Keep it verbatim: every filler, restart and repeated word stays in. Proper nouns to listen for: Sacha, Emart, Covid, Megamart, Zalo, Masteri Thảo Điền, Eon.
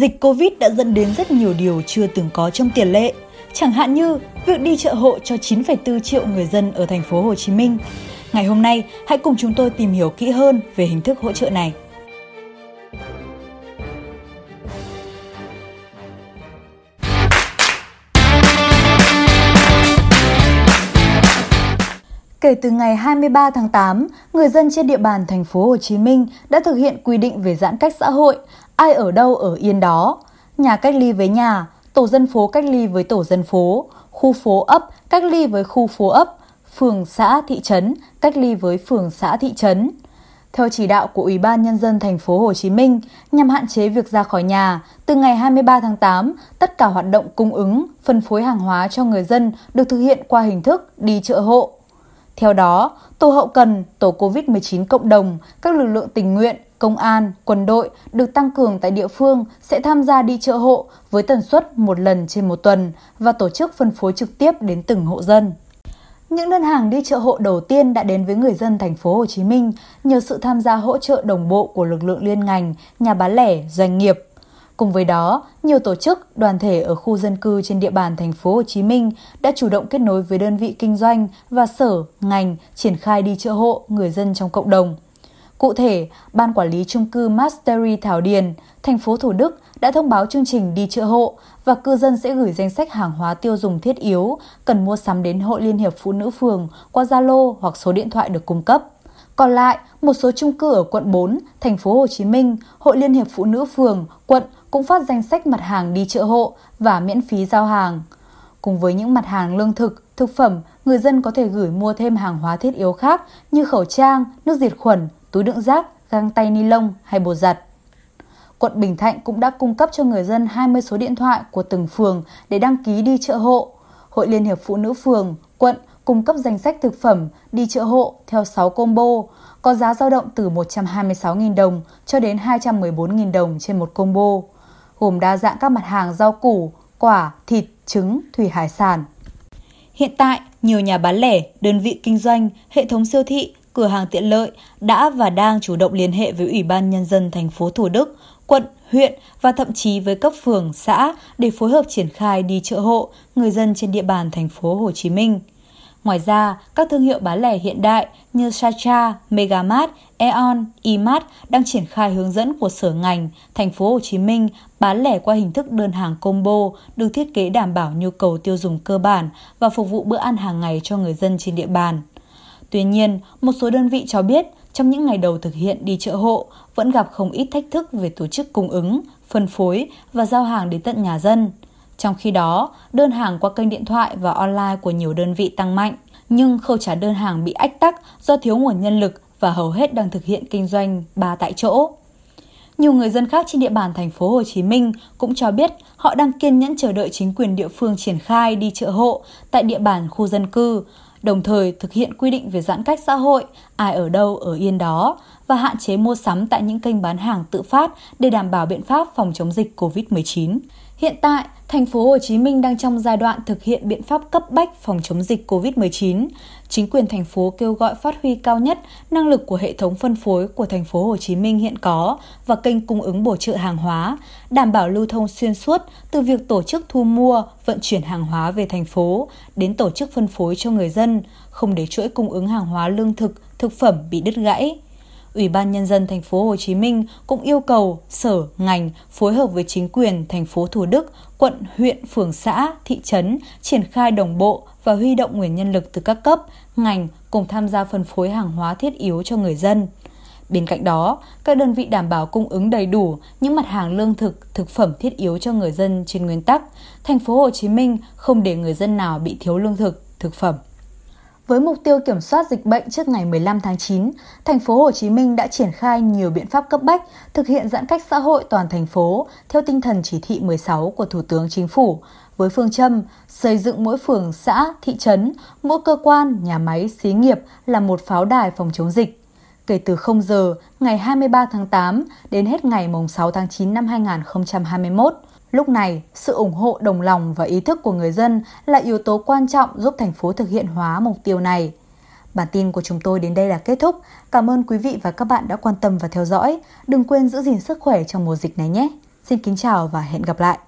Dịch Covid đã dẫn đến rất nhiều điều chưa từng có trong tiền lệ, chẳng hạn như việc đi chợ hộ cho chín phẩy bốn triệu người dân ở thành phố Hồ Chí Minh. Ngày hôm nay, hãy cùng chúng tôi tìm hiểu kỹ hơn về hình thức hỗ trợ này. Kể từ ngày hai mươi ba tháng tám, người dân trên địa bàn thành phố Hồ Chí Minh đã thực hiện quy định về giãn cách xã hội, ai ở đâu ở yên đó, nhà cách ly với nhà, tổ dân phố cách ly với tổ dân phố, khu phố ấp cách ly với khu phố ấp, phường xã thị trấn cách ly với phường xã thị trấn. Theo chỉ đạo của Ủy ban Nhân dân thành phố Hồ Chí Minh, nhằm hạn chế việc ra khỏi nhà, từ ngày hai mươi ba tháng tám, tất cả hoạt động cung ứng, phân phối hàng hóa cho người dân được thực hiện qua hình thức đi chợ hộ. Theo đó, tổ hậu cần, tổ Covid mười chín cộng đồng, các lực lượng tình nguyện, công an, quân đội được tăng cường tại địa phương sẽ tham gia đi chợ hộ với tần suất một lần trên một tuần và tổ chức phân phối trực tiếp đến từng hộ dân. Những đơn hàng đi chợ hộ đầu tiên đã đến với người dân thành phố Hồ Chí Minh nhờ sự tham gia hỗ trợ đồng bộ của lực lượng liên ngành, nhà bán lẻ, doanh nghiệp. Cùng với đó, nhiều tổ chức, đoàn thể ở khu dân cư trên địa bàn thành phố Hồ Chí Minh đã chủ động kết nối với đơn vị kinh doanh và sở, ngành triển khai đi chợ hộ người dân trong cộng đồng. Cụ thể, Ban Quản lý chung cư Masteri Thảo Điền, thành phố Thủ Đức đã thông báo chương trình đi chợ hộ và cư dân sẽ gửi danh sách hàng hóa tiêu dùng thiết yếu cần mua sắm đến Hội Liên hiệp Phụ nữ phường qua Zalo hoặc số điện thoại được cung cấp. Còn lại, một số chung cư ở quận bốn, thành phố Hồ Chí Minh, Hội Liên hiệp Phụ nữ phường, quận cũng phát danh sách mặt hàng đi chợ hộ và miễn phí giao hàng. Cùng với những mặt hàng lương thực, thực phẩm, người dân có thể gửi mua thêm hàng hóa thiết yếu khác như khẩu trang, nước diệt khuẩn, túi đựng rác, găng tay ni lông hay bột giặt. Quận Bình Thạnh cũng đã cung cấp cho người dân hai mươi số điện thoại của từng phường để đăng ký đi chợ hộ. Hội Liên hiệp Phụ nữ phường, quận cung cấp danh sách thực phẩm đi chợ hộ theo sáu combo, có giá dao động từ một trăm hai mươi sáu nghìn đồng cho đến hai trăm mười bốn nghìn đồng trên một combo, gồm đa dạng các mặt hàng rau củ, quả, thịt, trứng, thủy hải sản. Hiện tại, nhiều nhà bán lẻ, đơn vị kinh doanh, hệ thống siêu thị, cửa hàng tiện lợi đã và đang chủ động liên hệ với Ủy ban Nhân dân thành phố Thủ Đức, quận, huyện và thậm chí với cấp phường, xã để phối hợp triển khai đi chợ hộ người dân trên địa bàn thành phố Hồ Chí Minh. Ngoài ra, các thương hiệu bán lẻ hiện đại như Sacha, Megamart, Eon, Emart đang triển khai hướng dẫn của sở ngành thành phố Hồ Chí Minh bán lẻ qua hình thức đơn hàng combo được thiết kế đảm bảo nhu cầu tiêu dùng cơ bản và phục vụ bữa ăn hàng ngày cho người dân trên địa bàn. Tuy nhiên, một số đơn vị cho biết trong những ngày đầu thực hiện đi chợ hộ vẫn gặp không ít thách thức về tổ chức cung ứng, phân phối và giao hàng đến tận nhà dân. Trong khi đó, đơn hàng qua kênh điện thoại và online của nhiều đơn vị tăng mạnh, nhưng khâu trả đơn hàng bị ách tắc do thiếu nguồn nhân lực và hầu hết đang thực hiện kinh doanh ba tại chỗ. Nhiều người dân khác trên địa bàn thành phố Hồ Chí Minh cũng cho biết họ đang kiên nhẫn chờ đợi chính quyền địa phương triển khai đi chợ hộ tại địa bàn khu dân cư, đồng thời thực hiện quy định về giãn cách xã hội, ai ở đâu ở yên đó và hạn chế mua sắm tại những kênh bán hàng tự phát để đảm bảo biện pháp phòng chống dịch Covid mười chín. Hiện tại, thành phố Hồ Chí Minh đang trong giai đoạn thực hiện biện pháp cấp bách phòng chống dịch Covid mười chín. Chính quyền thành phố kêu gọi phát huy cao nhất năng lực của hệ thống phân phối của thành phố Hồ Chí Minh hiện có và kênh cung ứng bổ trợ hàng hóa, đảm bảo lưu thông xuyên suốt từ việc tổ chức thu mua, vận chuyển hàng hóa về thành phố đến tổ chức phân phối cho người dân, không để chuỗi cung ứng hàng hóa lương thực, thực phẩm bị đứt gãy. Ủy ban Nhân dân thành phố Hồ Chí Minh cũng yêu cầu sở, ngành phối hợp với chính quyền thành phố Thủ Đức, quận, huyện, phường, xã, thị trấn triển khai đồng bộ và huy động nguồn nhân lực từ các cấp, ngành cùng tham gia phân phối hàng hóa thiết yếu cho người dân. Bên cạnh đó, các đơn vị đảm bảo cung ứng đầy đủ những mặt hàng lương thực, thực phẩm thiết yếu cho người dân trên nguyên tắc thành phố Hồ Chí Minh không để người dân nào bị thiếu lương thực, thực phẩm. Với mục tiêu kiểm soát dịch bệnh trước ngày mười lăm tháng chín, thành phố Hồ Chí Minh đã triển khai nhiều biện pháp cấp bách thực hiện giãn cách xã hội toàn thành phố theo tinh thần chỉ thị mười sáu của Thủ tướng Chính phủ, với phương châm xây dựng mỗi phường, xã, thị trấn, mỗi cơ quan, nhà máy, xí nghiệp là một pháo đài phòng chống dịch. Kể từ không giờ ngày hai mươi ba tháng tám đến hết ngày sáu tháng chín năm hai nghìn không trăm hai mươi mốt, lúc này, sự ủng hộ đồng lòng và ý thức của người dân là yếu tố quan trọng giúp thành phố thực hiện hóa mục tiêu này. Bản tin của chúng tôi đến đây là kết thúc. Cảm ơn quý vị và các bạn đã quan tâm và theo dõi. Đừng quên giữ gìn sức khỏe trong mùa dịch này nhé! Xin kính chào và hẹn gặp lại.